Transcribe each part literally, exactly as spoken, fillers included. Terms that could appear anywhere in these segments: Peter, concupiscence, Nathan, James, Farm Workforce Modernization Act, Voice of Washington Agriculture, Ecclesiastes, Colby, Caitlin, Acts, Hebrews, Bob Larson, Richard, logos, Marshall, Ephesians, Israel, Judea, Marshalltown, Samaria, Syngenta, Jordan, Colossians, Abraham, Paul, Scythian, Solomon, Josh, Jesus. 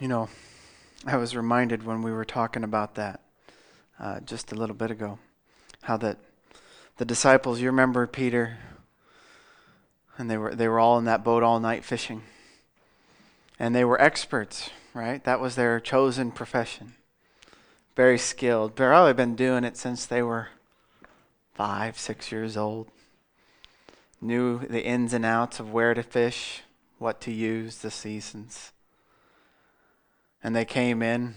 You know, I was reminded when we were talking about that uh, just a little bit ago, how that the disciples, you remember Peter, and they were they were all in that boat all night fishing. And they were experts, right? That was their chosen profession. Very skilled. They've probably been doing it since they were five, six years old. Knew the ins and outs of where to fish, what to use, the seasons. And they came in.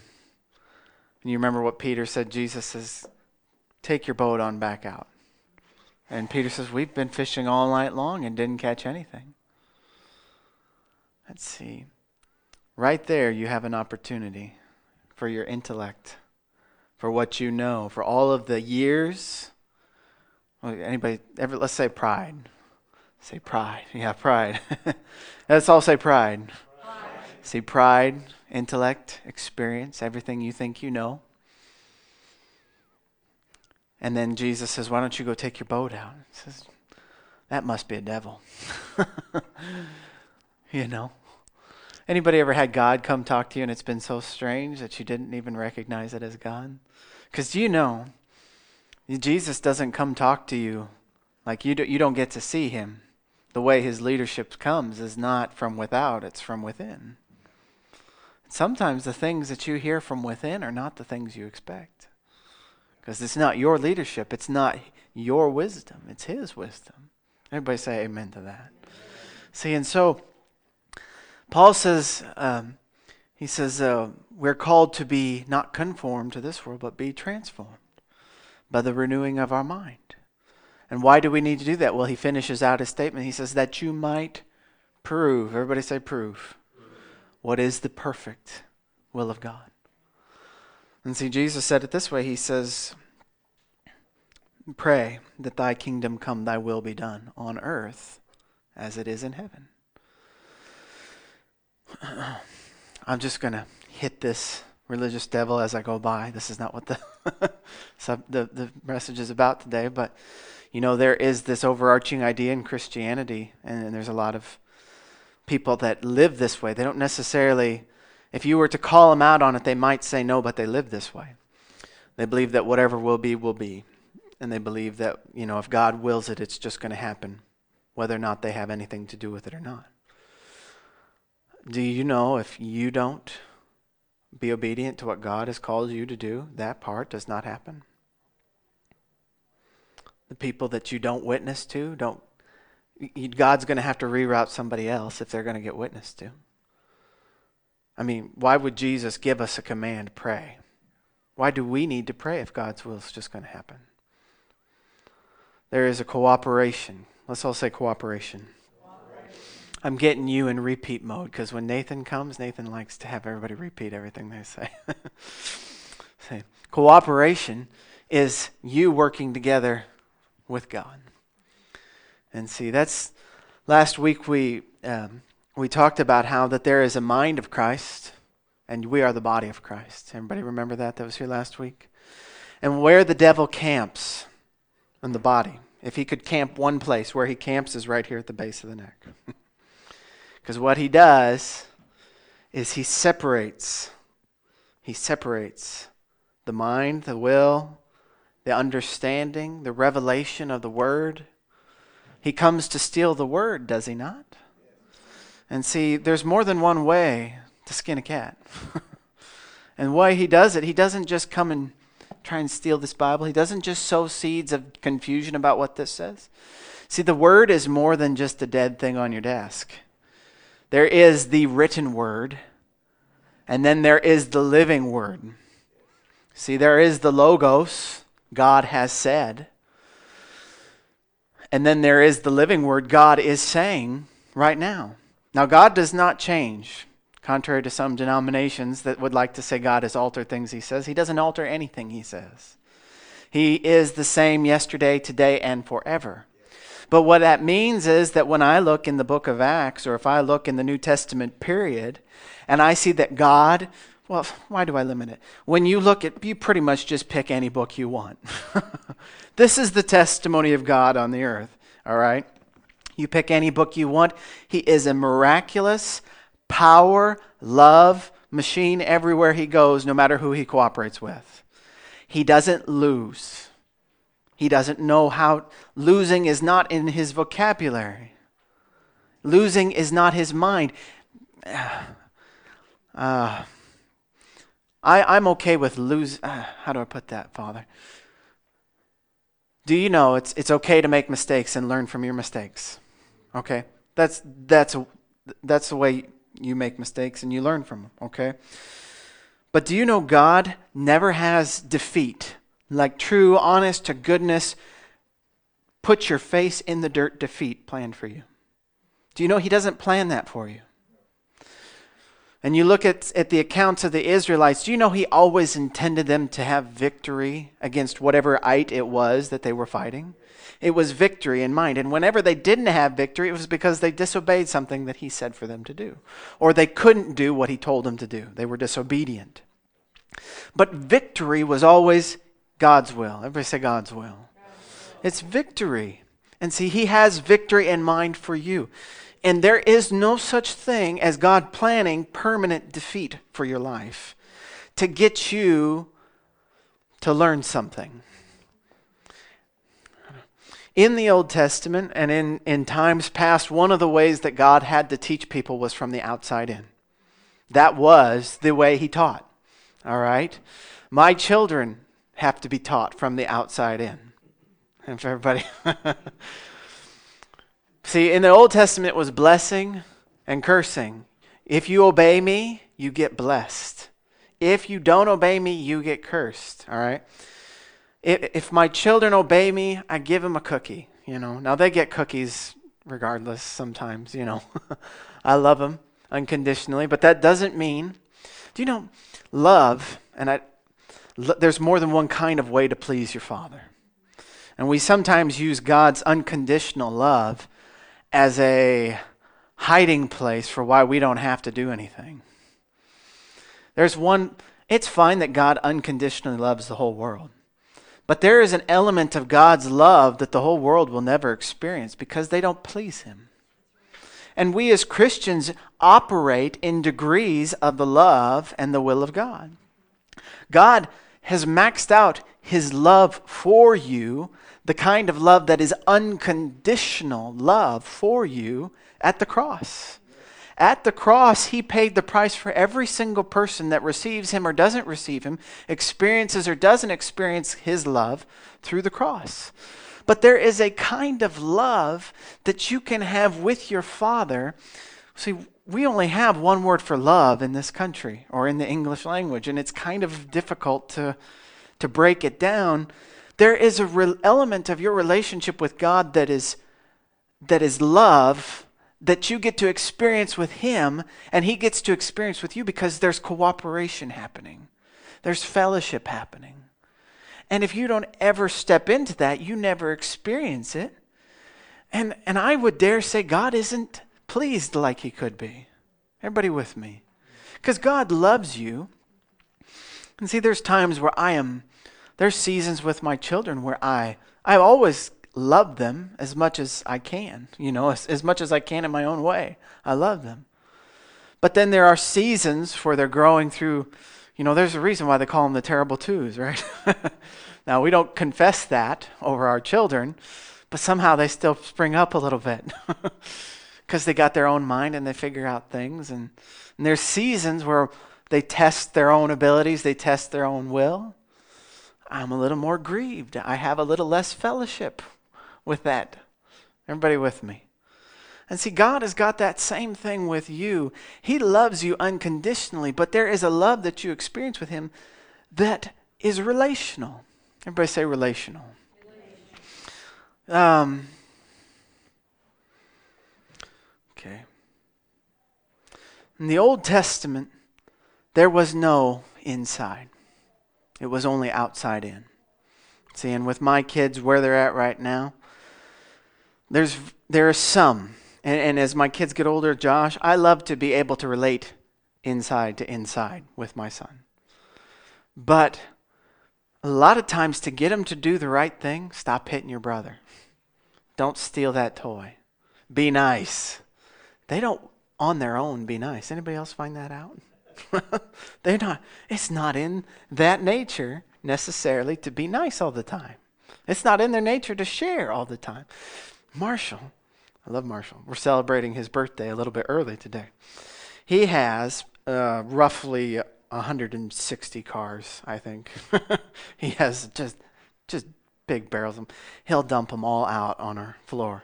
And you remember what Peter said? Jesus says, take your boat on back out. And Peter says, we've been fishing all night long and didn't catch anything. Let's see. Right there you have an opportunity for your intellect, for what you know, for all of the years. Anybody, ever, let's say pride. Say pride. Yeah, pride. Let's all say pride. Pride. See, pride, intellect, experience, everything you think you know. And then Jesus says, why don't you go take your boat out? He says, that must be a devil. You know? Anybody ever had God come talk to you and it's been so strange that you didn't even recognize it as God? Because do you know, Jesus doesn't come talk to you like you do, you don't get to see him. The way his leadership comes is not from without, it's from within. Sometimes the things that you hear from within are not the things you expect. Because it's not your leadership, it's not your wisdom, it's his wisdom. Everybody say amen to that. See, and so Paul says, um, he says, uh, we're called to be not conformed to this world, but be transformed by the renewing of our mind. And why do we need to do that? Well, he finishes out his statement. He says, that you might prove, everybody say prove, what is the perfect will of God. And see, Jesus said it this way. He says, pray that thy kingdom come, thy will be done on earth as it is in heaven. I'm just going to hit this religious devil as I go by. This is not what the, sub, the the message is about today, but you know, there is this overarching idea in Christianity, and, and there's a lot of people that live this way. They don't necessarily, if you were to call them out on it, they might say no, but they live this way. They believe that whatever will be, will be. And they believe that, you know, if God wills it, it's just going to happen, whether or not they have anything to do with it or not. Do you know if you don't be obedient to what God has called you to do, that part does not happen? The people that you don't witness to, don't. God's going to have to reroute somebody else if they're going to get witnessed to. I mean, why would Jesus give us a command, pray? Why do we need to pray if God's will is just going to happen? There is a cooperation. Let's all say cooperation. I'm getting you in repeat mode because when Nathan comes, Nathan likes to have everybody repeat everything they say. See, cooperation is you working together with God. And see, that's last week we um, we talked about how that there is a mind of Christ, and we are the body of Christ. Everybody remember that? That was here last week. And where the devil camps in the body, if he could camp one place, where he camps is right here at the base of the neck. Because what he does is he separates, he separates the mind, the will, the understanding, the revelation of the word. He comes to steal the word, does he not? And see, there's more than one way to skin a cat. And why he does it, he doesn't just come and try and steal this Bible. He doesn't just sow seeds of confusion about what this says. See, the word is more than just a dead thing on your desk. There is the written word, and then there is the living word. See, there is the logos, God has said. And then there is the living word, God is saying right now. Now, God does not change, contrary to some denominations that would like to say God has altered things he says. He doesn't alter anything he says. He is the same yesterday, today, and forever. But what that means is that when I look in the book of Acts, or if I look in the New Testament period, and I see that God, well, why do I limit it? When you look at, you pretty much just pick any book you want. This is the testimony of God on the earth, all right? You pick any book you want. He is a miraculous, power, love machine everywhere he goes, no matter who he cooperates with. He doesn't lose. He doesn't know how. Losing is not in his vocabulary. Losing is not his mind. Uh, I, I'm okay with lose. Uh, how do I put that, Father? Do you know it's it's okay to make mistakes and learn from your mistakes? Okay, that's that's that's the way you make mistakes and you learn from them. Okay, but do you know God never has defeat? Like true, honest to goodness, put your face in the dirt defeat planned for you. Do you know He doesn't plan that for you? And you look at, at the accounts of the Israelites, do you know He always intended them to have victory against whatever it it was that they were fighting? It was victory in mind. And whenever they didn't have victory, it was because they disobeyed something that He said for them to do. Or they couldn't do what He told them to do. They were disobedient. But victory was always God's will. Everybody say God's will. God's will. It's victory. And see, He has victory in mind for you. And there is no such thing as God planning permanent defeat for your life to get you to learn something. In the Old Testament and in, in times past, one of the ways that God had to teach people was from the outside in. That was the way He taught. All right? My children have to be taught from the outside in. And for everybody... See, in the Old Testament, it was blessing and cursing. If you obey me, you get blessed. If you don't obey me, you get cursed, all right? If, if my children obey me, I give them a cookie, you know. Now, they get cookies regardless sometimes, you know. I love them unconditionally, but that doesn't mean, do you know, love, and I, l- there's more than one kind of way to please your Father. And we sometimes use God's unconditional love as a hiding place for why we don't have to do anything. There's one, it's fine that God unconditionally loves the whole world, but there is an element of God's love that the whole world will never experience because they don't please Him. And we as Christians operate in degrees of the love and the will of God. God has maxed out His love for you, the kind of love that is unconditional love for you at the cross. At the cross, He paid the price for every single person that receives Him or doesn't receive Him, experiences or doesn't experience His love through the cross. But there is a kind of love that you can have with your Father. See, we only have one word for love in this country or in the English language, and it's kind of difficult to, to break it down. There is a real element of your relationship with God that is that is love that you get to experience with Him and He gets to experience with you because there's cooperation happening. There's fellowship happening. And if you don't ever step into that, you never experience it. And and I would dare say God isn't pleased like He could be. Everybody with me? Because God loves you. And see, there's times where I am... There's seasons with my children where I, I always love them as much as I can, you know, as, as much as I can in my own way. I love them. But then there are seasons where they're growing through, you know, there's a reason why they call them the terrible twos, right? Now, we don't confess that over our children, but somehow they still spring up a little bit because they got their own mind and they figure out things. And, and there's seasons where they test their own abilities, they test their own will. I'm a little more grieved. I have a little less fellowship with that. Everybody with me? And see, God has got that same thing with you. He loves you unconditionally, but there is a love that you experience with Him that is relational. Everybody say relational. Um, okay. In the Old Testament, there was no inside. It was only outside in. See, and with my kids, where they're at right now, there's there are some. And, and as my kids get older, Josh, I love to be able to relate inside to inside with my son. But a lot of times to get him to do the right thing, stop hitting your brother. Don't steal that toy. Be nice. They don't on their own be nice. Anybody else find that out? They're not. It's not in that nature necessarily to be nice all the time. It's not in their nature to share all the time. Marshall, I love Marshall. We're celebrating his birthday a little bit early today. He has uh, roughly one hundred sixty cars, I think. He has just just big barrels of them. He'll dump them all out on our floor,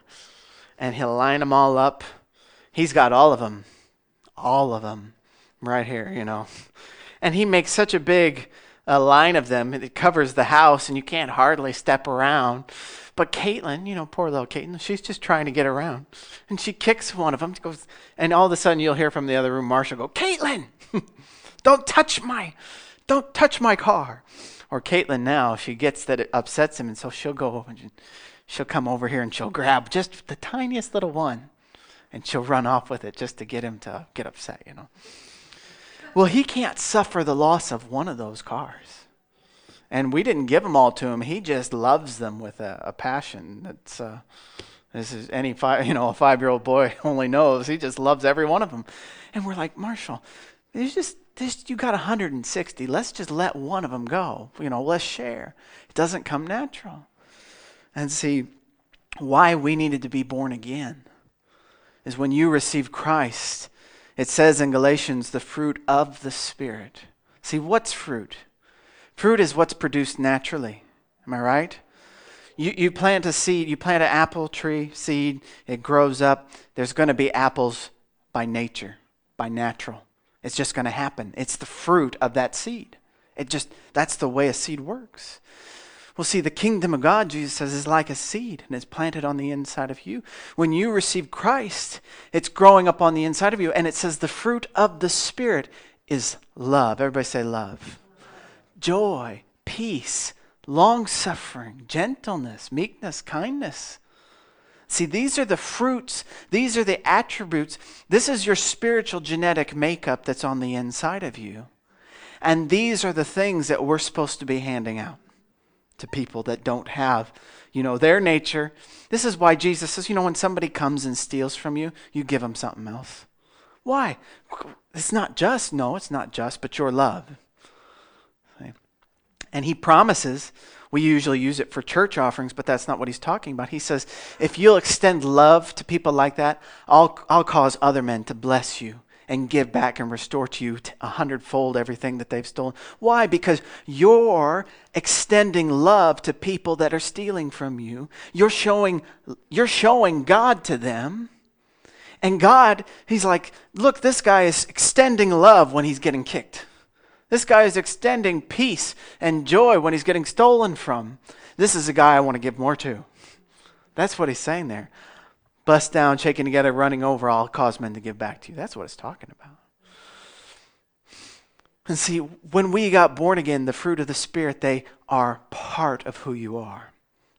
and he'll line them all up. He's got all of them, all of them right here, you know. And he makes such a big uh, line of them. It covers the house, and you can't hardly step around. But Caitlin, you know, poor little Caitlin, she's just trying to get around. And she kicks one of them, goes, and all of a sudden you'll hear from the other room, Marshall go, "Caitlin, don't touch my, don't touch my car." Or Caitlin now, she gets that it upsets him, and so she'll go over and she'll come over here and she'll grab just the tiniest little one, and she'll run off with it just to get him to get upset, you know. Well, he can't suffer the loss of one of those cars. And we didn't give them all to him. He just loves them with a, a passion. That's uh, this is any five, you know, a five-year-old boy only knows. He just loves every one of them. And we're like, Marshall, there's just this. You got one hundred sixty. Let's just let one of them go. You know, let's share. It doesn't come natural. And see, why we needed to be born again is when you receive Christ. It says in Galatians, the fruit of the Spirit. See, what's fruit? Fruit is what's produced naturally. Am I right? You you plant a seed, you plant an apple tree seed, it grows up. There's going to be apples by nature, by natural. It's just going to happen. It's the fruit of that seed. It just, that's the way a seed works. Well, see, the kingdom of God, Jesus says, is like a seed, and it's planted on the inside of you. When you receive Christ, it's growing up on the inside of you, and it says the fruit of the Spirit is love. Everybody say love. Joy, peace, long-suffering, gentleness, meekness, kindness. See, these are the fruits. These are the attributes. This is your spiritual genetic makeup that's on the inside of you. And these are the things that we're supposed to be handing out to people that don't have, you know, their nature. This is why Jesus says, you know, when somebody comes and steals from you, you give them something else. Why? It's not just. No, it's not just, but your love. And he promises, we usually use it for church offerings, but that's not what he's talking about. He says, if you'll extend love to people like that, I'll I'll cause other men to bless you and give back and restore to you a hundredfold everything that they've stolen. Why? Because you're extending love to people that are stealing from you. You're showing, you're showing God to them. And God, he's like, look, this guy is extending love when he's getting kicked. This guy is extending peace and joy when he's getting stolen from. This is a guy I want to give more to. That's what he's saying there. Bust down, shaking together, running over, I'll cause men to give back to you. That's what it's talking about. And see, when we got born again, the fruit of the Spirit, they are part of who you are.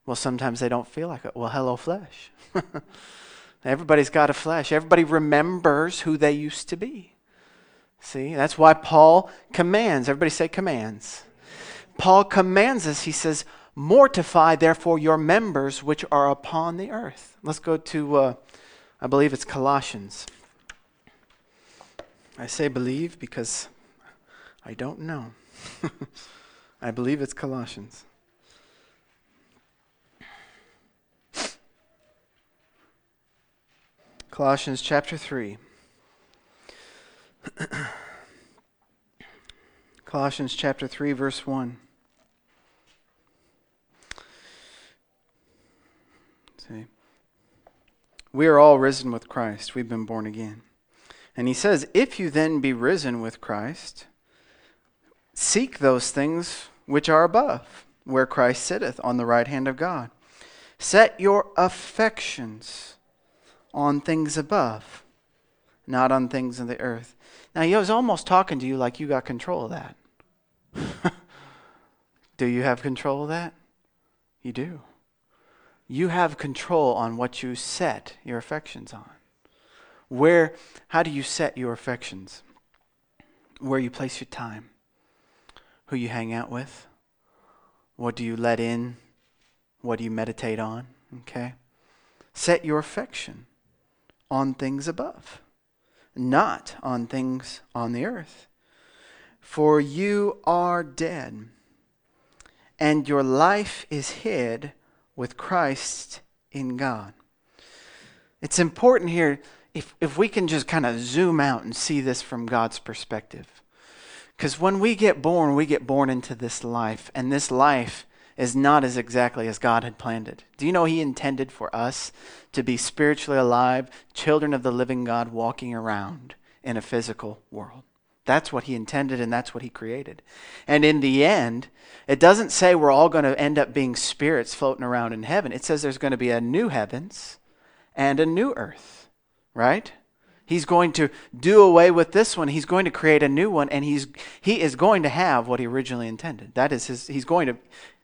Well, sometimes they don't feel like it. Well, hello, flesh. Everybody's got a flesh. Everybody remembers who they used to be. See, that's why Paul commands. Everybody say commands. Paul commands us. He says, mortify, therefore, your members which are upon the earth. Let's go to, uh, I believe it's Colossians. I say believe because I don't know. I believe it's Colossians. Colossians chapter three. Colossians chapter three, verse one. See, we are all risen with Christ. We've been born again. And he says, if you then be risen with Christ, seek those things which are above, where Christ sitteth on the right hand of God. Set your affections on things above, not on things of the earth. Now, he was almost talking to you like you got control of that. Do you have control of that? You do. You have control on what you set your affections on. Where, how do you set your affections? Where you place your time? Who you hang out with? What do you let in? What do you meditate on? Okay. Set your affection on things above, not on things on the earth. For you are dead, and your life is hid with Christ in God. It's important here, if, if we can just kind of zoom out and see this from God's perspective. Because when we get born, we get born into this life, and this life is not as exactly as God had planned it. Do you know he intended for us to be spiritually alive, children of the living God walking around in a physical world? That's what he intended, and that's what he created. And in the end, it doesn't say we're all going to end up being spirits floating around in heaven. It says there's going to be a new heavens and a new earth, right? He's going to do away with this one. He's going to create a new one, and he's he is going to have what he originally intended. That is his, he's going to...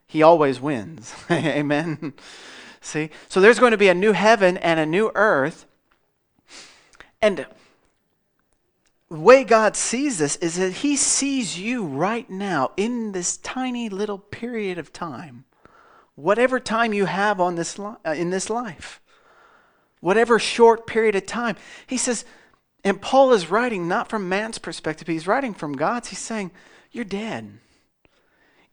He always wins. Amen. See? So there's going to be a new heaven and a new earth. And the way God sees this is that he sees you right now in this tiny little period of time. Whatever time you have on this li- in this life. Whatever short period of time. He says, and Paul is writing not from man's perspective. He's writing from God's. He's saying, you're dead.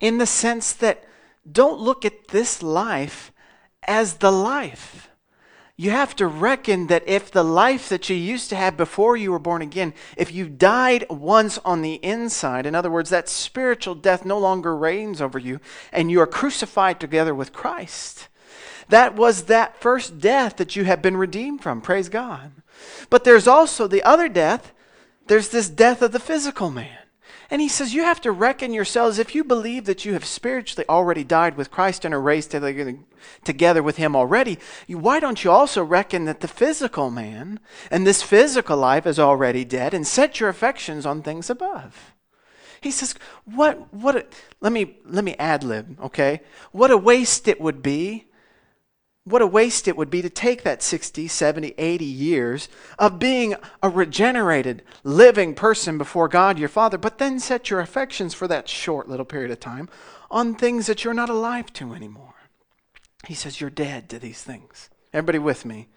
In the sense that don't look at this life as the life. You have to reckon that if the life that you used to have before you were born again, if you died once on the inside, in other words, that spiritual death no longer reigns over you, and you are crucified together with Christ. That was that first death that you have been redeemed from, praise God. But there's also the other death. There's this death of the physical man. And he says, you have to reckon yourselves, if you believe that you have spiritually already died with Christ and are raised together with him already, you, why don't you also reckon that the physical man and this physical life is already dead and set your affections on things above? He says, what, what, a, let me, let me ad lib, okay? What a waste it would be. What a waste it would be to take that sixty, seventy, eighty years of being a regenerated, living person before God your Father, but then set your affections for that short little period of time on things that you're not alive to anymore. He says, you're dead to these things. Everybody with me?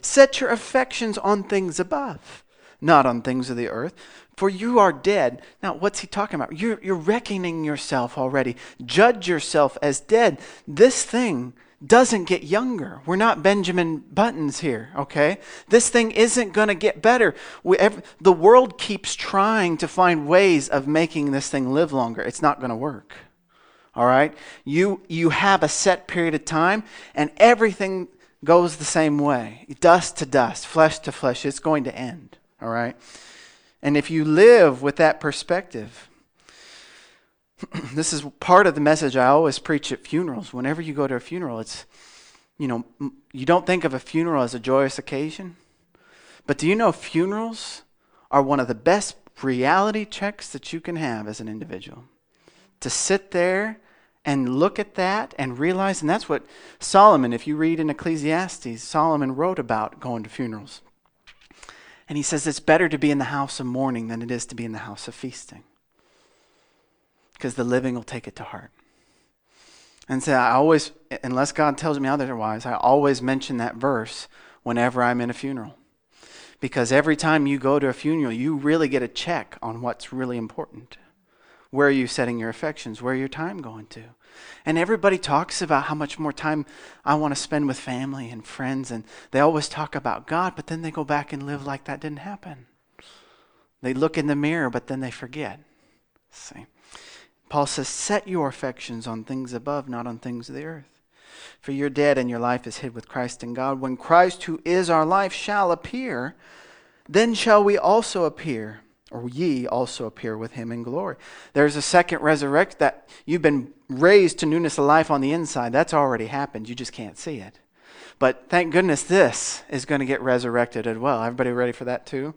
Set your affections on things above, not on things of the earth, for you are dead. Now, what's he talking about? You're, you're reckoning yourself already. Judge yourself as dead. This thing doesn't get younger. We're not Benjamin Buttons here, okay? This thing isn't going to get better. We, every, the world keeps trying to find ways of making this thing live longer. It's not going to work, all right? You, you have a set period of time, and everything goes the same way. Dust to dust, flesh to flesh. It's going to end, all right? And if you live with that perspective... This is part of the message I always preach at funerals. Whenever you go to a funeral, it's, you know, you don't think of a funeral as a joyous occasion. But do you know funerals are one of the best reality checks that you can have as an individual? To sit there and look at that and realize, and that's what Solomon, if you read in Ecclesiastes, Solomon wrote about going to funerals. And he says it's better to be in the house of mourning than it is to be in the house of feasting. Because the living will take it to heart. And so I always, unless God tells me otherwise, I always mention that verse whenever I'm in a funeral. Because every time you go to a funeral, you really get a check on what's really important. Where are you setting your affections? Where are your time going to? And everybody talks about how much more time I want to spend with family and friends. And they always talk about God, but then they go back and live like that didn't happen. They look in the mirror, but then they forget. See? Paul says, set your affections on things above, not on things of the earth. For you're dead and your life is hid with Christ in God. When Christ, who is our life, shall appear, then shall we also appear, or ye also appear with him in glory. There's a second resurrection that you've been raised to newness of life on the inside. That's already happened. You just can't see it. But thank goodness this is going to get resurrected as well. Everybody ready for that too?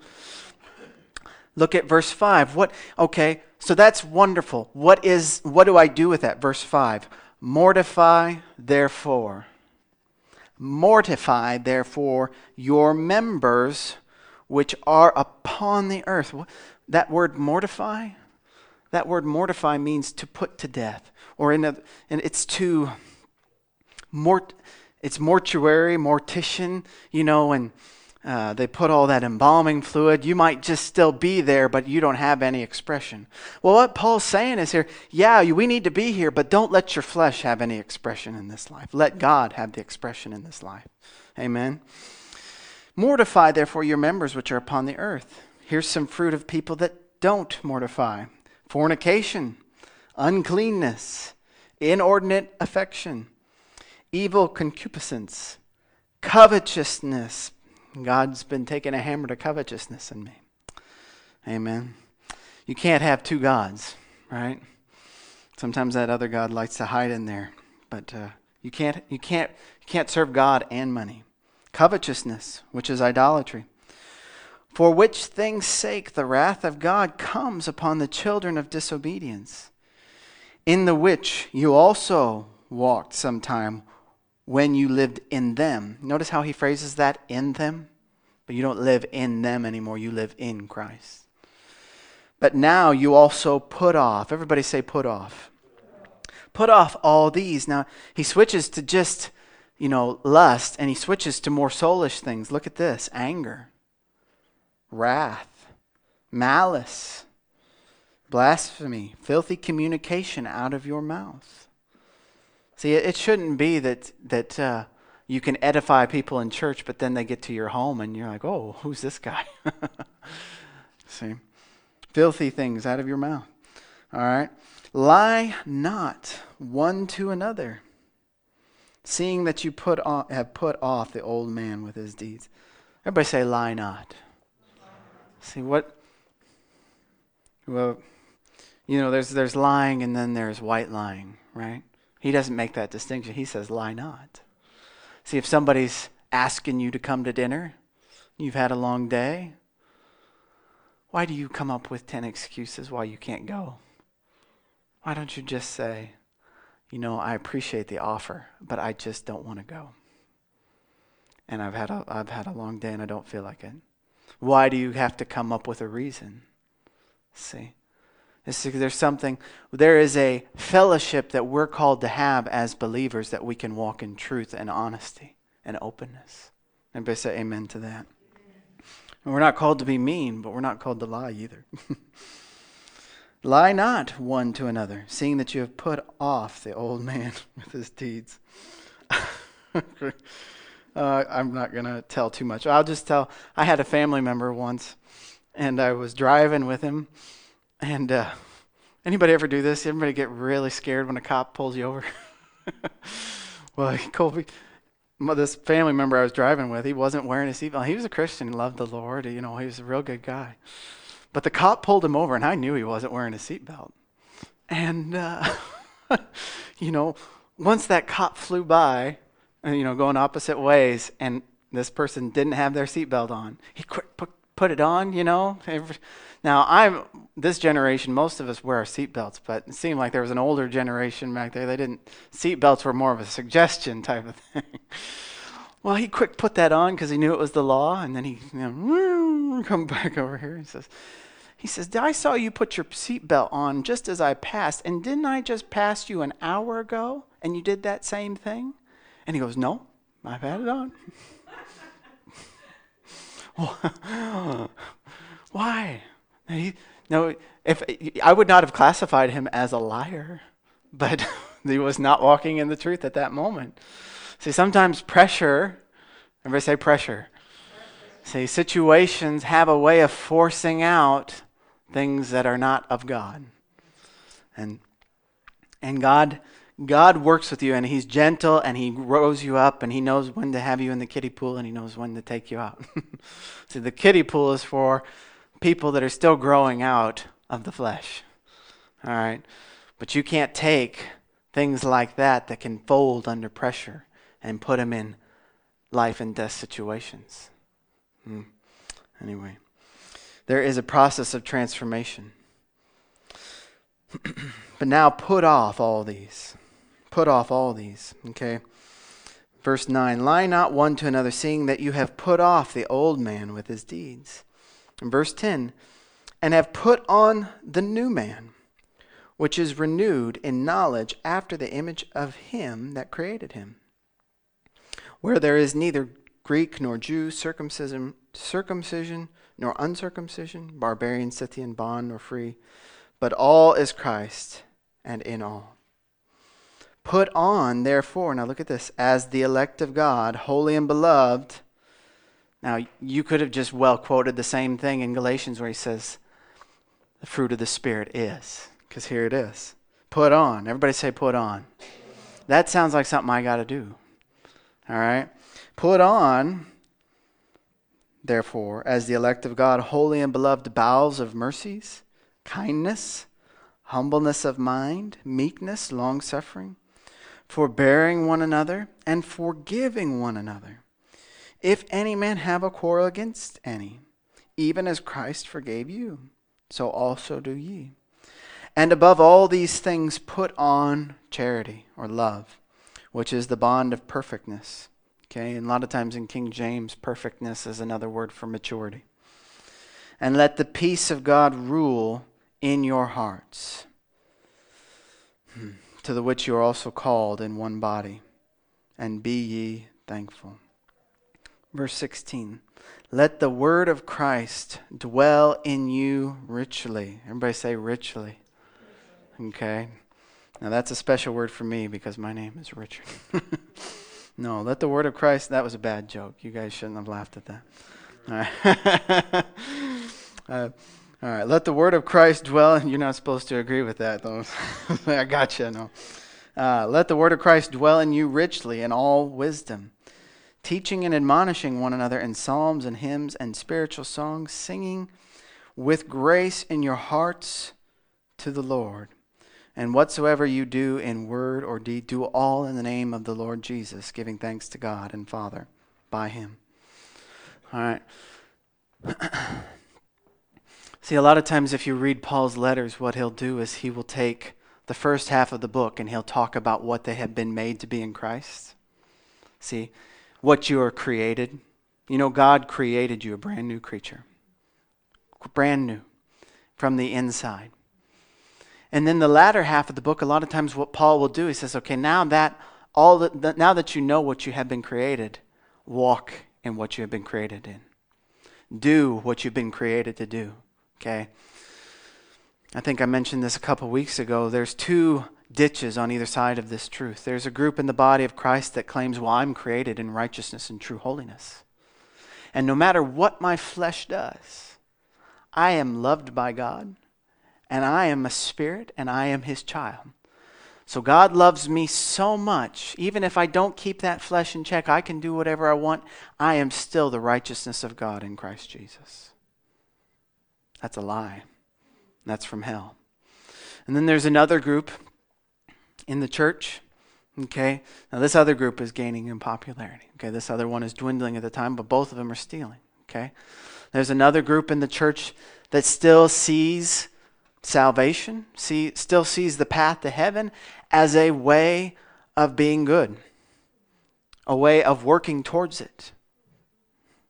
Look at verse five. What? Okay, so that's wonderful. What is? What do I do with that? Verse five. Mortify, therefore. Mortify, therefore, your members which are upon the earth. That word mortify, that word mortify means to put to death. Or in a, and it's to, mort, it's mortuary, mortician, you know, and Uh, they put all that embalming fluid. You might just still be there, but you don't have any expression. Well, what Paul's saying is here, yeah, we need to be here, but don't let your flesh have any expression in this life. Let God have the expression in this life. Amen. Mortify, therefore, your members which are upon the earth. Here's some fruit of people that don't mortify. Fornication, uncleanness, inordinate affection, evil concupiscence, covetousness. God's been taking a hammer to covetousness in me. Amen. You can't have two gods, right? Sometimes that other god likes to hide in there, but uh, you can't, you can't, you can't serve God and money. Covetousness, which is idolatry, for which things' sake the wrath of God comes upon the children of disobedience, in the which you also walked sometime when you lived in them. Notice how he phrases that, in them. But you don't live in them anymore. You live in Christ. But now you also put off. Everybody say put off. Put off all these. Now he switches to just, you know, lust. And he switches to more soulish things. Look at this. Anger. Wrath. Malice. Blasphemy. Filthy communication out of your mouth. See, it shouldn't be that that uh, you can edify people in church, but then they get to your home and you're like, oh, who's this guy? See, filthy things out of your mouth. All right. Lie not one to another, seeing that you put off, have put off the old man with his deeds. Everybody say lie not. See, what? Well, you know, there's there's lying and then there's white lying, right? He doesn't make that distinction. He says, lie not. See, if somebody's asking you to come to dinner, you've had a long day, why do you come up with ten excuses why you can't go? Why don't you just say, you know, I appreciate the offer, but I just don't want to go. And I've had a, I've had a long day and I don't feel like it. Why do you have to come up with a reason? See? There's something, there is a fellowship that we're called to have as believers that we can walk in truth and honesty and openness. Everybody say amen to that. And we're not called to be mean, but we're not called to lie either. Lie not one to another, seeing that you have put off the old man with his deeds. uh, I'm not going to tell too much. I'll just tell, I had a family member once, and I was driving with him. And uh, anybody ever do this? Everybody get really scared when a cop pulls you over? Well, Colby, this family member I was driving with, he wasn't wearing a seatbelt. He was a Christian, loved the Lord. You know, he was a real good guy. But the cop pulled him over, and I knew he wasn't wearing a seatbelt. And, uh, you know, once that cop flew by, and you know, going opposite ways, and this person didn't have their seatbelt on, he quick put, put it on, you know, every... Now, I'm this generation, most of us wear our seatbelts, but it seemed like there was an older generation back there. They didn't, seatbelts were more of a suggestion type of thing. Well, he quick put that on because he knew it was the law, and then he, you know, come back over here and says, he says, I saw you put your seatbelt on just as I passed, and didn't I just pass you an hour ago, and you did that same thing? And he goes, no, I've had it on. Why? He, no, if I would not have classified him as a liar, but he was not walking in the truth at that moment. See, sometimes pressure, everybody say pressure. See, situations have a way of forcing out things that are not of God. And and God, God works with you, and he's gentle, and he grows you up, and he knows when to have you in the kiddie pool, and he knows when to take you out. See, the kiddie pool is for people that are still growing out of the flesh. All right. But you can't take things like that that can fold under pressure and put them in life and death situations. Hmm. Anyway, there is a process of transformation. But now put off all these. Put off all these. Okay. Verse nine, lie not one to another, seeing that you have put off the old man with his deeds. In verse ten, and have put on the new man, which is renewed in knowledge after the image of him that created him, where there is neither Greek nor Jew, circumcision, circumcision nor uncircumcision, barbarian, Scythian, bond nor free, but all is Christ and in all. Put on, therefore, now look at this, as the elect of God, holy and beloved. Now, you could have just well quoted the same thing in Galatians where he says, the fruit of the Spirit is, because here it is. Put on. Everybody say put on. That sounds like something I got to do. All right? Put on, therefore, as the elect of God, holy and beloved, bowels of mercies, kindness, humbleness of mind, meekness, long-suffering, forbearing one another, and forgiving one another. If any man have a quarrel against any, even as Christ forgave you, so also do ye. And above all these things put on charity, or love, which is the bond of perfectness. Okay, and a lot of times in King James, perfectness is another word for maturity. And let the peace of God rule in your hearts, to the which you are also called in one body, and be ye thankful. Verse sixteen, let the word of Christ dwell in you richly. Everybody say richly. Okay. Now that's a special word for me because my name is Richard. No, let the word of Christ, that was a bad joke. You guys shouldn't have laughed at that. All right. uh, all right. Let the word of Christ dwell, and you're not supposed to agree with that, though. I gotcha, no. Uh, let the word of Christ dwell in you richly in all wisdom, teaching and admonishing one another in psalms and hymns and spiritual songs, singing with grace in your hearts to the Lord. And whatsoever you do in word or deed, do all in the name of the Lord Jesus, giving thanks to God and Father by him. All right. See, a lot of times if you read Paul's letters, what he'll do is he will take the first half of the book and he'll talk about what they have been made to be in Christ. See, what you are created. You know, God created you a brand new creature. Brand new. From the inside. And then the latter half of the book, a lot of times what Paul will do, he says, okay, now that all the, the, now that you know what you have been created, walk in what you have been created in. Do what you've been created to do, okay? I think I mentioned this a couple weeks ago. There's two ditches on either side of this truth. There's a group in the body of Christ that claims, well, I'm created in righteousness and true holiness. And no matter what my flesh does, I am loved by God. And I am a spirit, and I am his child. So God loves me so much, even if I don't keep that flesh in check, I can do whatever I want. I am still the righteousness of God in Christ Jesus. That's a lie. That's from hell. And then there's another group in the church. Okay, now this other group is gaining in popularity. Okay, this other one is dwindling at the time, but both of them are stealing. Okay, there's another group in the church that still sees salvation, see, still sees the path to heaven as a way of being good, a way of working towards it.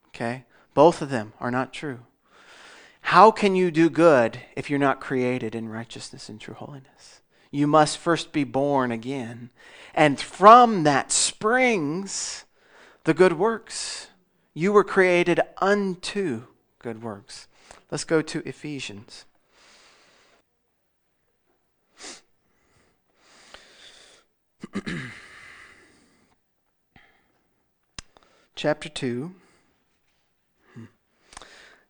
Okay? Both of them are not true. How can you do good if you're not created in righteousness and true holiness? You must first be born again. And from that springs the good works. You were created unto good works. Let's go to Ephesians. Chapter two.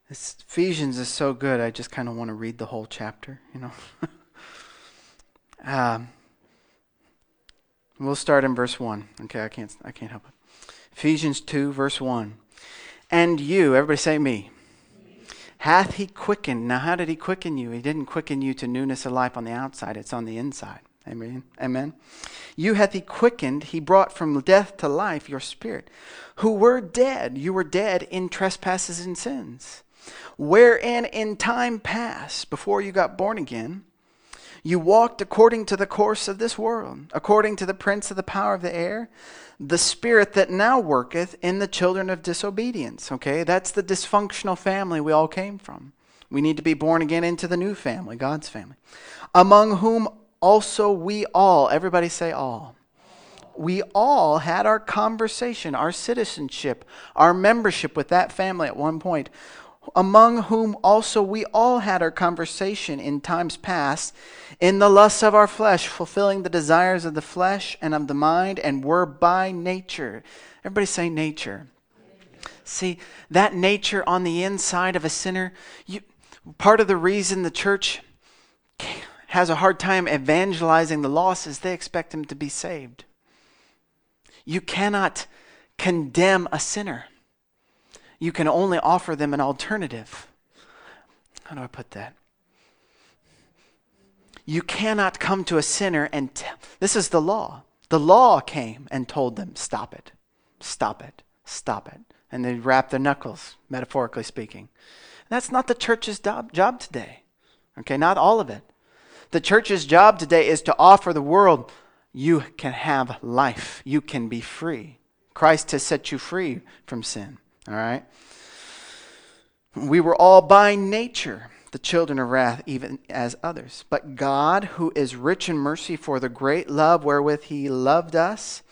This Ephesians is so good, I just kind of want to read the whole chapter, you know. um, we'll start in verse one. Okay, I can't I can't help it. Ephesians two, verse one. And you, everybody say me. Hath he quickened? Now how did he quicken you? He didn't quicken you to newness of life on the outside, it's on the inside. Amen. Amen. You hath he quickened, he brought from death to life your spirit, who were dead. You were dead in trespasses and sins, wherein in time past, before you got born again, you walked according to the course of this world, according to the prince of the power of the air, the spirit that now worketh in the children of disobedience. Okay, that's the dysfunctional family we all came from. We need to be born again into the new family, God's family, among whom also we all, everybody say all, we all had our conversation, our citizenship, our membership with that family at one point, among whom also we all had our conversation in times past, in the lusts of our flesh, fulfilling the desires of the flesh and of the mind, and were by nature. Everybody say nature. See, that nature on the inside of a sinner, you, part of the reason the church has a hard time evangelizing the lost is they expect them to be saved. You cannot condemn a sinner. You can only offer them an alternative. How do I put that? You cannot come to a sinner and tell, this is the law. The law came and told them, stop it, stop it, stop it. And they wrap their knuckles, metaphorically speaking. That's not the church's job today. Okay, not all of it. The church's job today is to offer the world, you can have life. You can be free. Christ has set you free from sin. All right. We were all by nature the children of wrath, even as others. But God, who is rich in mercy for the great love wherewith he loved us,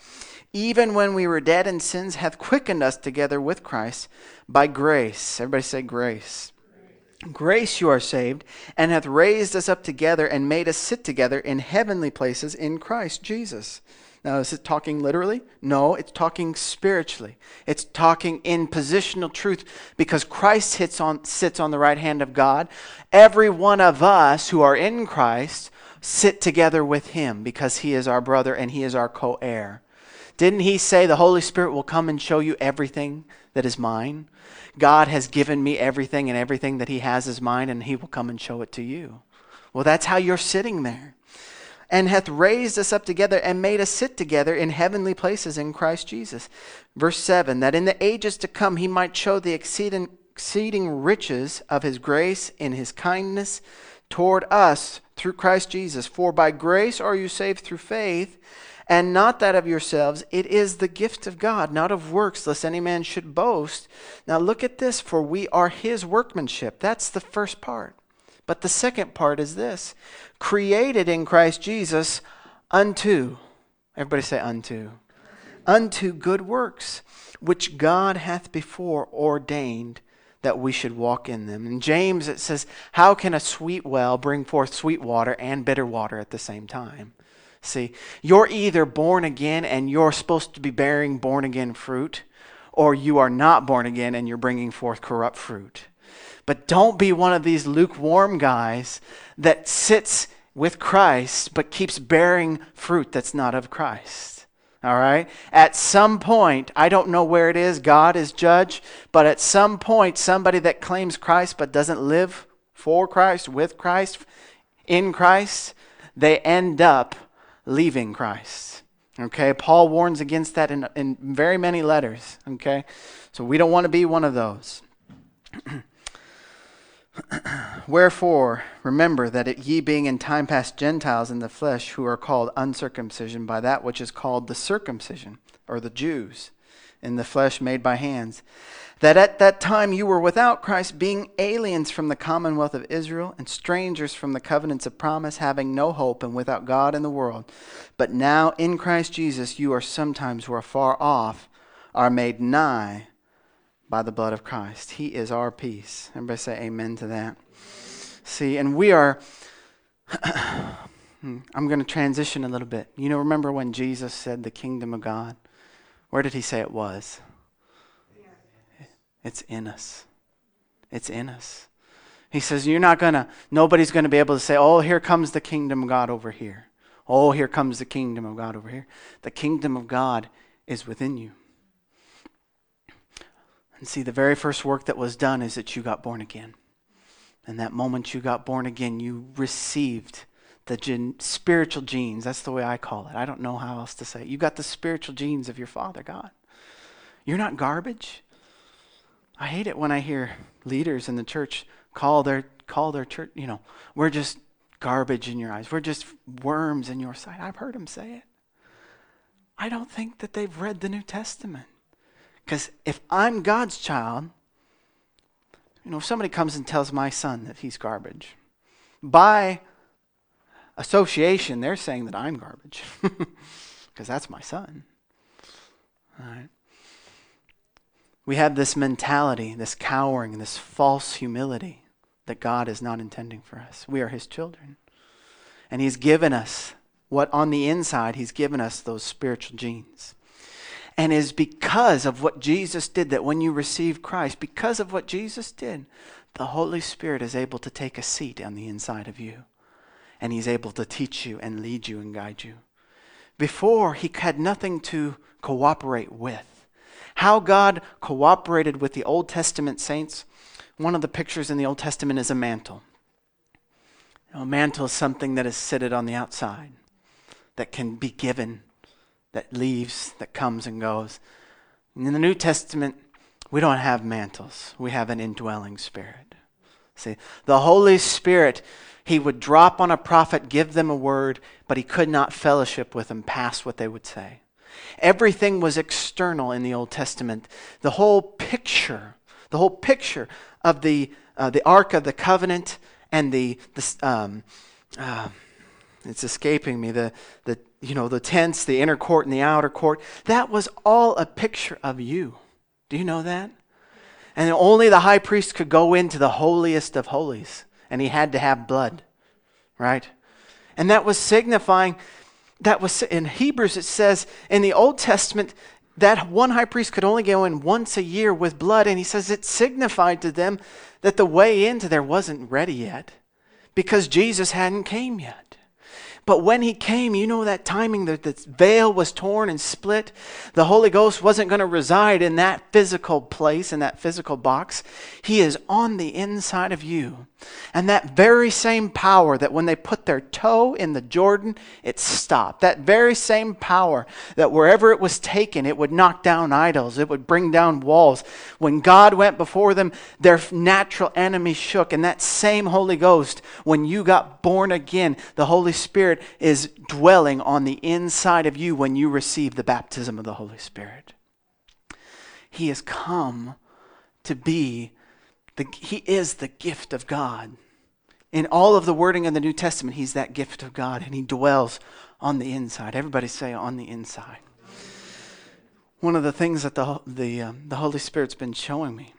even when we were dead in sins, hath quickened us together with Christ by grace. Everybody say grace. Grace. Grace you are saved, and hath raised us up together and made us sit together in heavenly places in Christ Jesus. Now, is it talking literally? No, it's talking spiritually. It's talking in positional truth because Christ sits on, sits on the right hand of God. Every one of us who are in Christ sit together with him because he is our brother and he is our co-heir. Didn't he say the Holy Spirit will come and show you everything that is mine? God has given me everything, and everything that he has is mine, and he will come and show it to you. Well, that's how you're sitting there. And hath raised us up together and made us sit together in heavenly places in Christ Jesus. Verse seven, that in the ages to come he might show the exceeding, exceeding riches of his grace in his kindness toward us through Christ Jesus. For by grace are you saved through faith, and not that of yourselves. It is the gift of God, not of works, lest any man should boast. Now look at this, for we are his workmanship. That's the first part. But the second part is this, created in Christ Jesus unto, everybody say unto, unto good works, which God hath before ordained that we should walk in them. In James it says, how can a sweet well bring forth sweet water and bitter water at the same time? See, you're either born again and you're supposed to be bearing born again fruit, or you are not born again and you're bringing forth corrupt fruit. But don't be one of these lukewarm guys that sits with Christ but keeps bearing fruit that's not of Christ. All right? At some point, I don't know where it is, God is judge, but at some point, somebody that claims Christ but doesn't live for Christ, with Christ, in Christ, they end up leaving Christ. Okay? Paul warns against that in, in very many letters. Okay? So we don't want to be one of those. Wherefore, remember that it, ye being in time past Gentiles in the flesh, who are called uncircumcision by that which is called the circumcision, or the Jews, in the flesh made by hands, that at that time you were without Christ, being aliens from the commonwealth of Israel, and strangers from the covenants of promise, having no hope, and without God in the world. But now in Christ Jesus you are sometimes who are far off, are made nigh by the blood of Christ. He is our peace. Everybody say amen to that. See, and we are, I'm going to transition a little bit. You know, remember when Jesus said the kingdom of God? Where did he say it was? Yeah. It's in us. It's in us. He says, you're not going to, nobody's going to be able to say, oh, here comes the kingdom of God over here. Oh, here comes the kingdom of God over here. The kingdom of God is within you. And see, the very first work that was done is that you got born again. And that moment you got born again, you received the gen- spiritual genes. That's the way I call it. I don't know how else to say it. You got the spiritual genes of your Father, God. You're not garbage. I hate it when I hear leaders in the church call their call their church, you know, we're just garbage in your eyes. We're just worms in your sight. I've heard them say it. I don't think that they've read the New Testament. Because if I'm God's child, you know, if somebody comes and tells my son that he's garbage, by association, they're saying that I'm garbage. because that's my son. All right. We have this mentality, this cowering, this false humility that God is not intending for us. We are his children. And he's given us what on the inside, he's given us those spiritual genes. And it's because of what Jesus did that when you receive Christ, because of what Jesus did, the Holy Spirit is able to take a seat on the inside of you. And he's able to teach you and lead you and guide you. Before, he had nothing to cooperate with. How God cooperated with the Old Testament saints, one of the pictures in the Old Testament is a mantle. A mantle is something that is seated on the outside, that can be given, that leaves, that comes and goes. And in the New Testament, we don't have mantles. We have an indwelling spirit. See, the Holy Spirit, he would drop on a prophet, give them a word, but he could not fellowship with them past what they would say. Everything was external in the Old Testament. The whole picture, the whole picture of the uh, the Ark of the Covenant and the, the um, uh, it's escaping me, the the you know, the tents, the inner court and the outer court, that was all a picture of you. Do you know that? And only the high priest could go into the holiest of holies, and he had to have blood, right? And that was signifying, that was in Hebrews it says, in the Old Testament, that one high priest could only go in once a year with blood, and he says it signified to them that the way into there wasn't ready yet because Jesus hadn't came yet. But when he came, you know that timing, that the veil was torn and split. The Holy Ghost wasn't going to reside in that physical place, in that physical box. He is on the inside of you. And that very same power that when they put their toe in the Jordan, it stopped. That very same power that wherever it was taken, it would knock down idols. It would bring down walls. When God went before them, their natural enemy shook. And that same Holy Ghost, when you got born again, the Holy Spirit is dwelling on the inside of you when you receive the baptism of the Holy Spirit. He has come to be The, he is the gift of God. In all of the wording in the New Testament, he's that gift of God, and he dwells on the inside. Everybody say, on the inside. One of the things that the, the, um, the Holy Spirit's been showing me,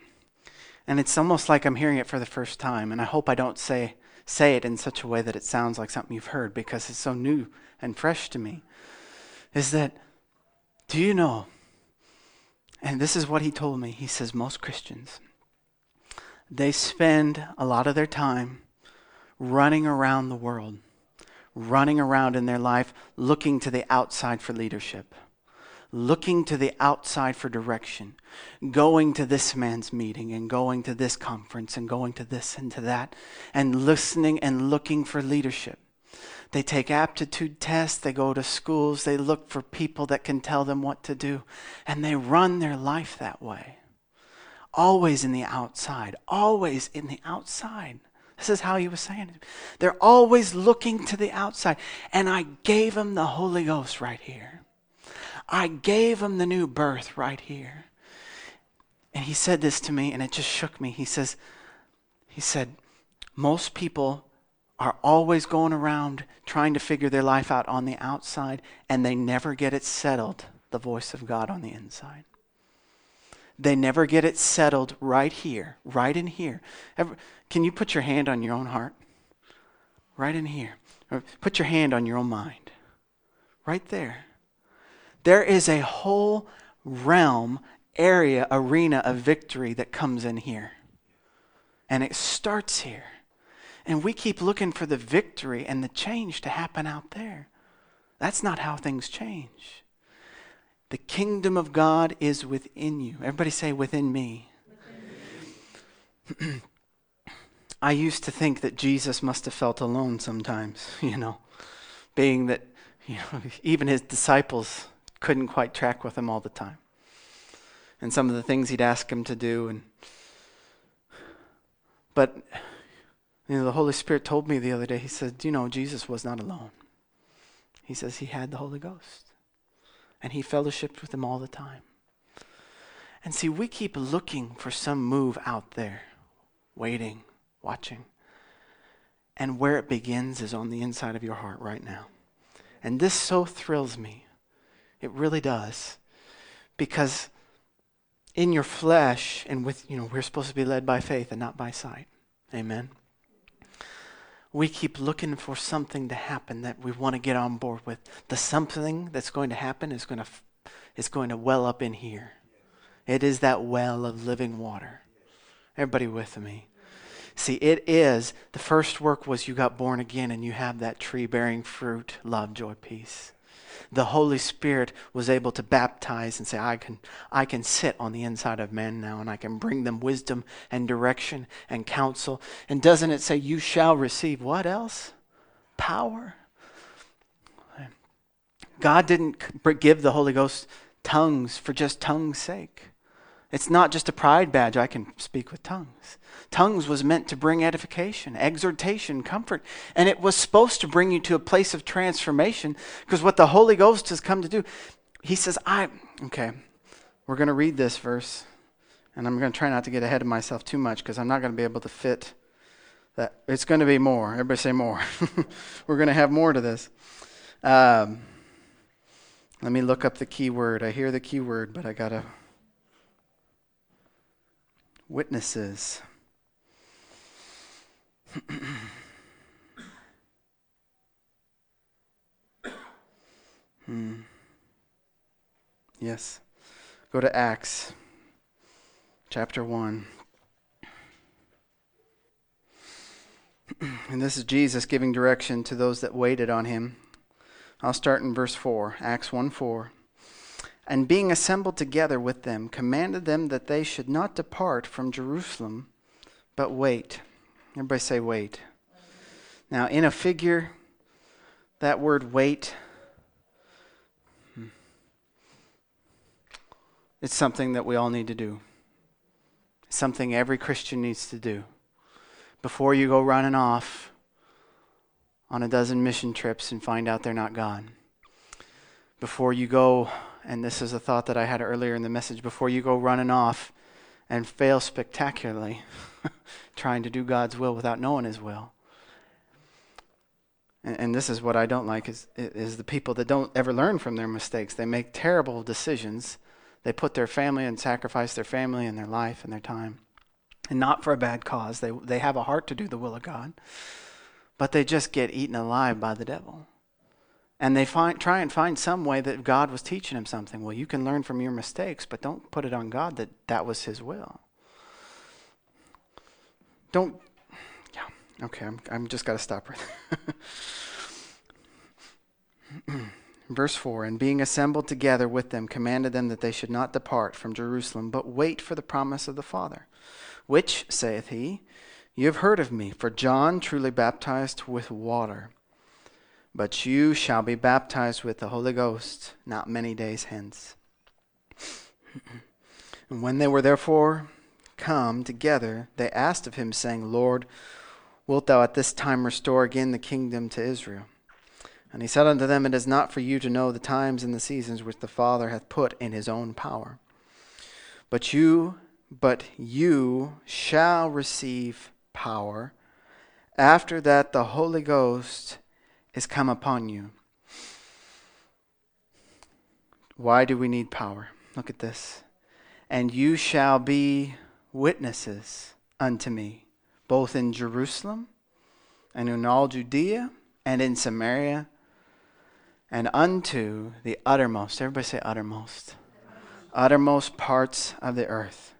and it's almost like I'm hearing it for the first time, and I hope I don't say, say it in such a way that it sounds like something you've heard because it's so new and fresh to me, is that, do you know, and this is what he told me, he says, most Christians, they spend a lot of their time running around the world, running around in their life, looking to the outside for leadership, looking to the outside for direction, going to this man's meeting and going to this conference and going to this and to that, and listening and looking for leadership. They take aptitude tests, they go to schools, they look for people that can tell them what to do, and they run their life that way. Always in the outside, always in the outside. This is how he was saying it. They're always looking to the outside. And I gave him the Holy Ghost right here. I gave him the new birth right here. And he said this to me, and it just shook me. He says, he said, most people are always going around trying to figure their life out on the outside, and they never get it settled, the voice of God on the inside. They never get it settled right here, right in here. Ever, can you put your hand on your own heart? Right in here. Or put your hand on your own mind. Right there. There is a whole realm, area, arena of victory that comes in here. And it starts here. And we keep looking for the victory and the change to happen out there. That's not how things change. The kingdom of God is within you. Everybody say, within me. Within me. I used to think that Jesus must have felt alone sometimes, you know, being that, you know, even his disciples couldn't quite track with him all the time. And some of the things he'd ask him to do. And But, you know, the Holy Spirit told me the other day, he said, you know, Jesus was not alone. He says he had the Holy Ghost. And he fellowshiped with them all the time. And see, we keep looking for some move out there, waiting, watching. And where it begins is on the inside of your heart right now. And this so thrills me. It really does. Because in your flesh and with, you know, we're supposed to be led by faith and not by sight. Amen. We keep looking for something to happen that we want to get on board with. The something that's going to happen is going to is going to well up in here. It is that well of living water. Everybody with me? See, it is, the first work was you got born again and you have that tree bearing fruit, love, joy, peace. The Holy Spirit was able to baptize and say, I can I can sit on the inside of man now and I can bring them wisdom and direction and counsel. And doesn't it say you shall receive what else? Power. God didn't give the Holy Ghost tongues for just tongues' sake. It's not just a pride badge, I can speak with tongues. Tongues was meant to bring edification, exhortation, comfort. And it was supposed to bring you to a place of transformation, because what the Holy Ghost has come to do, he says, I, okay, we're going to read this verse, and I'm going to try not to get ahead of myself too much, because I'm not going to be able to fit that. It's going to be more. Everybody say more. We're going to have more to this. Um, let me look up the key word. I hear the key word, but I got to... Witnesses. hmm. Yes. Go to Acts chapter one. And this is Jesus giving direction to those that waited on him. I'll start in verse four, Acts one four. And being assembled together with them, commanded them that they should not depart from Jerusalem, but wait. Everybody say wait. Now, in a figure, that word wait, it's something that we all need to do. It's something every Christian needs to do. Before you go running off on a dozen mission trips and find out they're not gone. Before you go... And this is a thought that I had earlier in the message. Before you go running off and fail spectacularly, trying to do God's will without knowing his will. And, and this is what I don't like is, is the people that don't ever learn from their mistakes. They make terrible decisions. They put their family and sacrifice their family and their life and their time. And not for a bad cause. They, they have a heart to do the will of God. But they just get eaten alive by the devil. And they find, try and find some way that God was teaching him something. Well, you can learn from your mistakes, but don't put it on God that that was his will. Don't, yeah, okay, I'm, I'm just got to stop right there. Verse four, and being assembled together with them, commanded them that they should not depart from Jerusalem, but wait for the promise of the Father, which, saith he, you have heard of me, for John truly baptized with water. But you shall be baptized with the Holy Ghost not many days hence. And when they were therefore come together, they asked of him, saying, Lord, wilt thou at this time restore again the kingdom to Israel? And he said unto them, it is not for you to know the times and the seasons which the Father hath put in his own power. But you, but you shall receive power after that the Holy Ghost is come upon you. Why do we need power? Look at this. And you shall be witnesses unto me, both in Jerusalem and in all Judea and in Samaria and unto the uttermost. Everybody say uttermost. Uttermost, uttermost parts of the earth.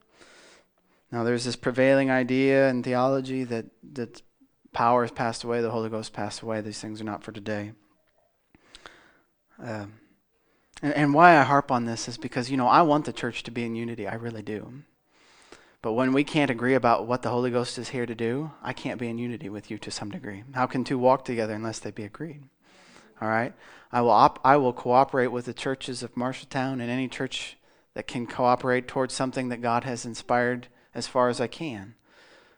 Now there's this prevailing idea in theology that that's power has passed away. The Holy Ghost passed away. These things are not for today. Um, and, and why I harp on this is because, you know, I want the church to be in unity. I really do. But when we can't agree about what the Holy Ghost is here to do, I can't be in unity with you to some degree. How can two walk together unless they be agreed? All right? I will op- I will cooperate with the churches of Marshalltown and any church that can cooperate towards something that God has inspired as far as I can.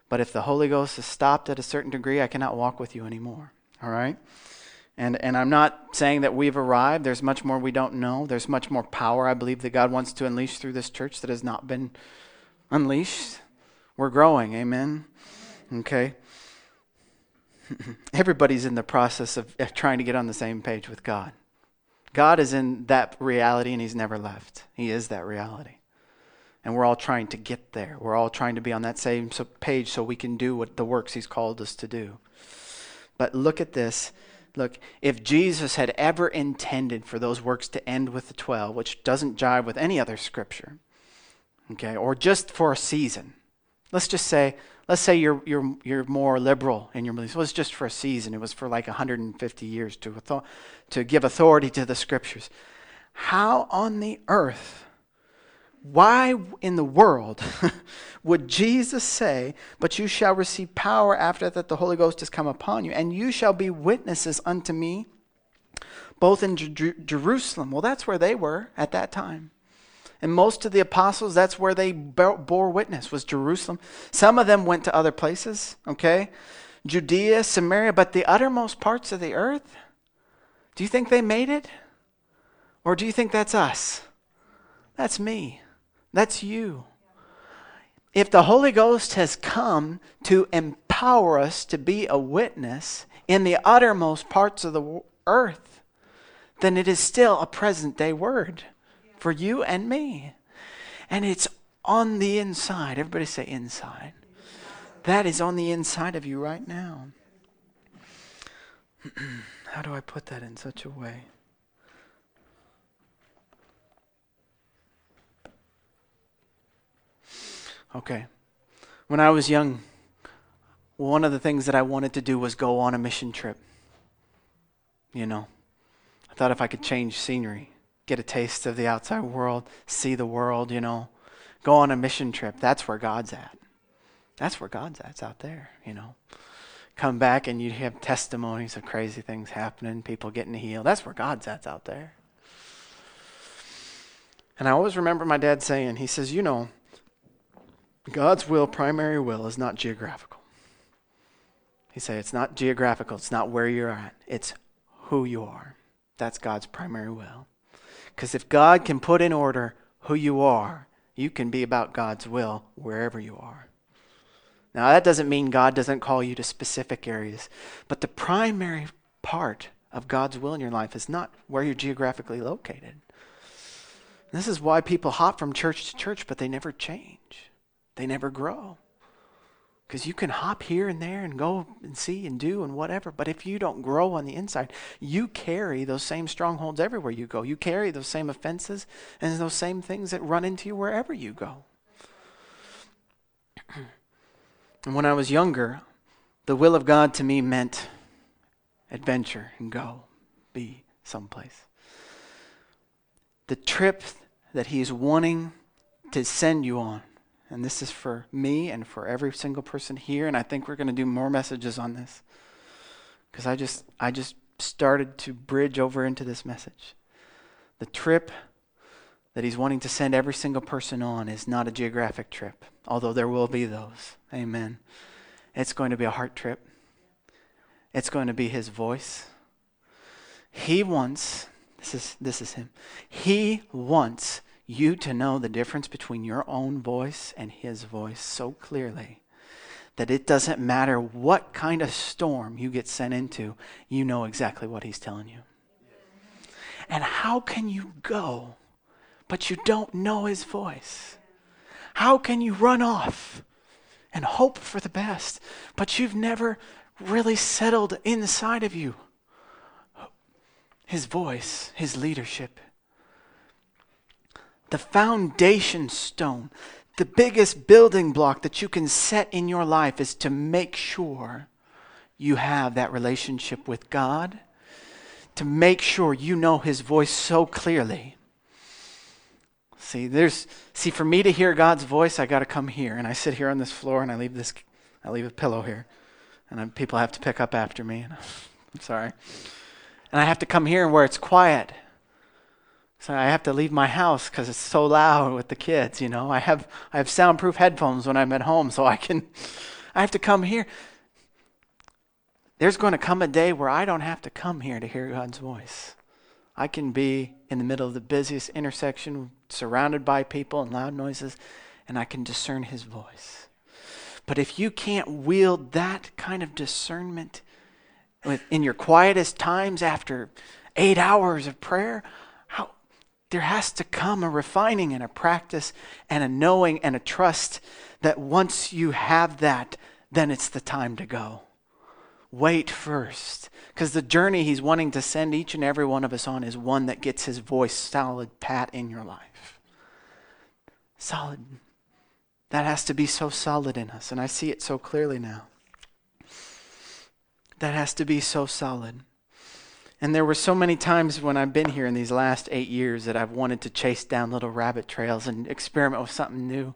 But if the Holy Ghost is stopped at a certain degree, I cannot walk with you anymore, all right? And and I'm not saying that we've arrived. There's much more we don't know. There's much more power, I believe, that God wants to unleash through this church that has not been unleashed. We're growing, amen? Okay? Everybody's in the process of trying to get on the same page with God. God is in that reality, and he's never left. He is that reality. And we're all trying to get there. We're all trying to be on that same page so we can do what the works he's called us to do. But look at this. Look, if Jesus had ever intended for those works to end with the twelve, which doesn't jive with any other scripture, okay, or just for a season. Let's just say, let's say you're you're you're more liberal in your beliefs. It was just for a season. It was for like one hundred fifty years to to give authority to the scriptures. How on the earth, why in the world would Jesus say, "But you shall receive power after that the Holy Ghost has come upon you, and you shall be witnesses unto me, both in Jer- Jerusalem." Well, that's where they were at that time. And most of the apostles, that's where they bore witness, was Jerusalem. Some of them went to other places, okay? Judea, Samaria, but the uttermost parts of the earth? Do you think they made it? Or do you think that's us? That's me. That's you. If the Holy Ghost has come to empower us to be a witness in the uttermost parts of the earth, then it is still a present-day word. For you and me. And it's on the inside. Everybody say inside. That is on the inside of you right now. How do I put that in such a way? Okay. When I was young, one of the things that I wanted to do was go on a mission trip. You know, I thought if I could change scenery, get a taste of the outside world, see the world, you know, go on a mission trip. That's where God's at. That's where God's at. It's out there, you know. Come back and you have testimonies of crazy things happening, people getting healed. That's where God's at. It's out there. And I always remember my dad saying, he says, you know, God's will, primary will, is not geographical. He said, it's not geographical. It's not where you're at. It's who you are. That's God's primary will. Because if God can put in order who you are, you can be about God's will wherever you are. Now, that doesn't mean God doesn't call you to specific areas, but the primary part of God's will in your life is not where you're geographically located. This is why people hop from church to church, but they never change. They never grow. Because you can hop here and there and go and see and do and whatever. But if you don't grow on the inside, you carry those same strongholds everywhere you go. You carry those same offenses and those same things that run into you wherever you go. And when I was younger, the will of God to me meant adventure and go, be someplace. The trip that he's wanting to send you on, and this is for me and for every single person here, and I think we're going to do more messages on this because I just I just started to bridge over into this message. The trip that he's wanting to send every single person on is not a geographic trip, although there will be those. Amen. It's going to be a heart trip. It's going to be his voice. He wants, this is this is him, he wants you to know the difference between your own voice and his voice so clearly that it doesn't matter what kind of storm you get sent into, you know exactly what he's telling you. And how can you go, but you don't know his voice? How can you run off and hope for the best, but you've never really settled inside of you his voice, his leadership? The foundation stone, the biggest building block that you can set in your life is to make sure you have that relationship with God, to make sure you know his voice so clearly. See, there's see for me to hear God's voice, I got to come here, and I sit here on this floor, and I leave this, I leave a pillow here, and I'm, people have to pick up after me. And I'm sorry, and I have to come here where it's quiet. So I have to leave my house because it's so loud with the kids, you know. I have I have soundproof headphones when I'm at home, so I can, I have to come here. There's going to come a day where I don't have to come here to hear God's voice. I can be in the middle of the busiest intersection, surrounded by people and loud noises, and I can discern his voice. But if you can't wield that kind of discernment in your quietest times after eight hours of prayer. How, there has to come a refining and a practice and a knowing and a trust that once you have that, then it's the time to go. Wait first, because the journey he's wanting to send each and every one of us on is one that gets his voice solid, pat in your life. Solid. That has to be so solid in us, and I see it so clearly now. That has to be so solid. And there were so many times when I've been here in these last eight years that I've wanted to chase down little rabbit trails and experiment with something new.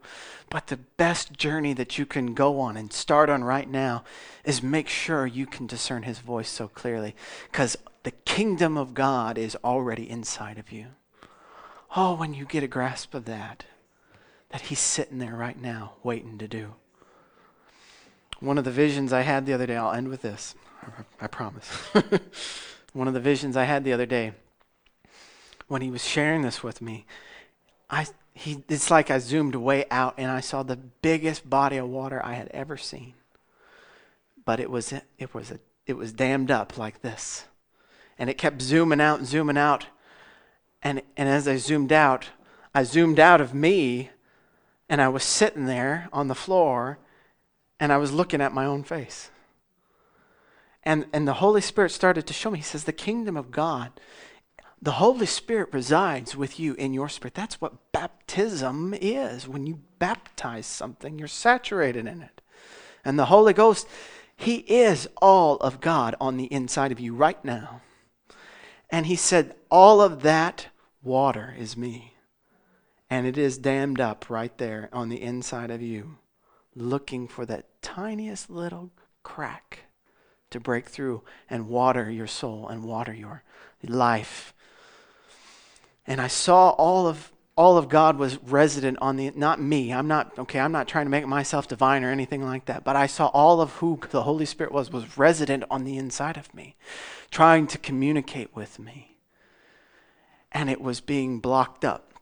But the best journey that you can go on and start on right now is make sure you can discern his voice so clearly, because the kingdom of God is already inside of you. Oh, when you get a grasp of that, that he's sitting there right now waiting to do. One of the visions I had the other day, I'll end with this, I promise. One of the visions I had the other day, when he was sharing this with me, I he it's like I zoomed way out and I saw the biggest body of water I had ever seen. But it was it was a, it was dammed up like this, and it kept zooming out and zooming out, and and as I zoomed out, I zoomed out of me, and I was sitting there on the floor, and I was looking at my own face. And and the Holy Spirit started to show me. He says, the kingdom of God, the Holy Spirit resides with you in your spirit. That's what baptism is. When you baptize something, you're saturated in it. And the Holy Ghost, he is all of God on the inside of you right now. And he said, all of that water is me. And it is dammed up right there on the inside of you, looking for that tiniest little crack to break through and water your soul and water your life. And I saw all of all of God was resident on the, not me, I'm not, okay, I'm not trying to make myself divine or anything like that, but I saw all of who the Holy Spirit was, was resident on the inside of me, trying to communicate with me. And it was being blocked up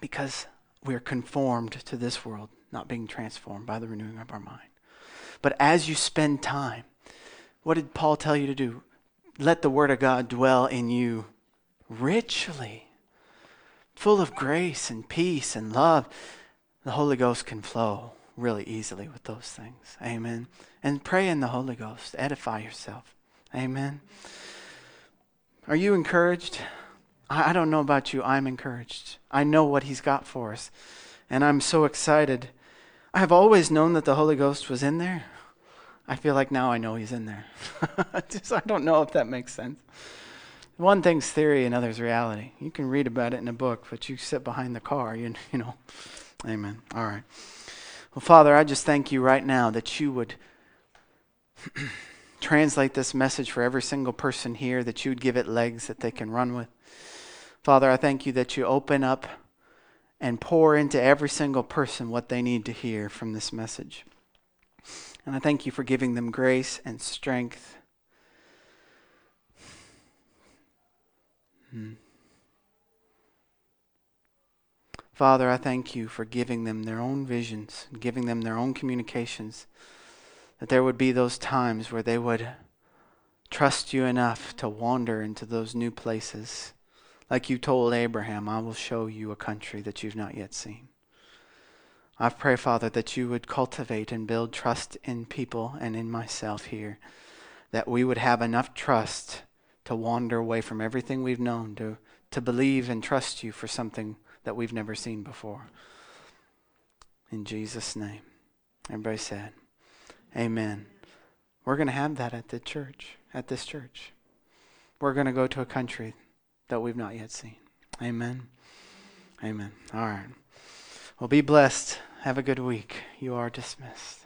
because we're conformed to this world, not being transformed by the renewing of our mind. But as you spend time, what did Paul tell you to do? Let the word of God dwell in you richly, full of grace and peace and love. The Holy Ghost can flow really easily with those things. Amen. And pray in the Holy Ghost. Edify yourself. Amen. Are you encouraged? I don't know about you. I'm encouraged. I know what he's got for us. And I'm so excited. I have always known that the Holy Ghost was in there. I feel like now I know he's in there. Just, I don't know if that makes sense. One thing's theory, another's reality. You can read about it in a book, but you sit behind the car, you, you know. Amen. All right. Well, Father, I just thank you right now that you would translate this message for every single person here, that you would give it legs that they can run with. Father, I thank you that you open up and pour into every single person what they need to hear from this message. And I thank you for giving them grace and strength. Hmm. Father, I thank you for giving them their own visions, and giving them their own communications, that there would be those times where they would trust you enough to wander into those new places. Like you told Abraham, I will show you a country that you've not yet seen. I pray, Father, that you would cultivate and build trust in people and in myself here, that we would have enough trust to wander away from everything we've known, to, to believe and trust you for something that we've never seen before. In Jesus' name. Everybody said, amen. We're going to have that at the church, at this church. We're going to go to a country that we've not yet seen. Amen. Amen. All right. Well, be blessed. Have a good week. You are dismissed.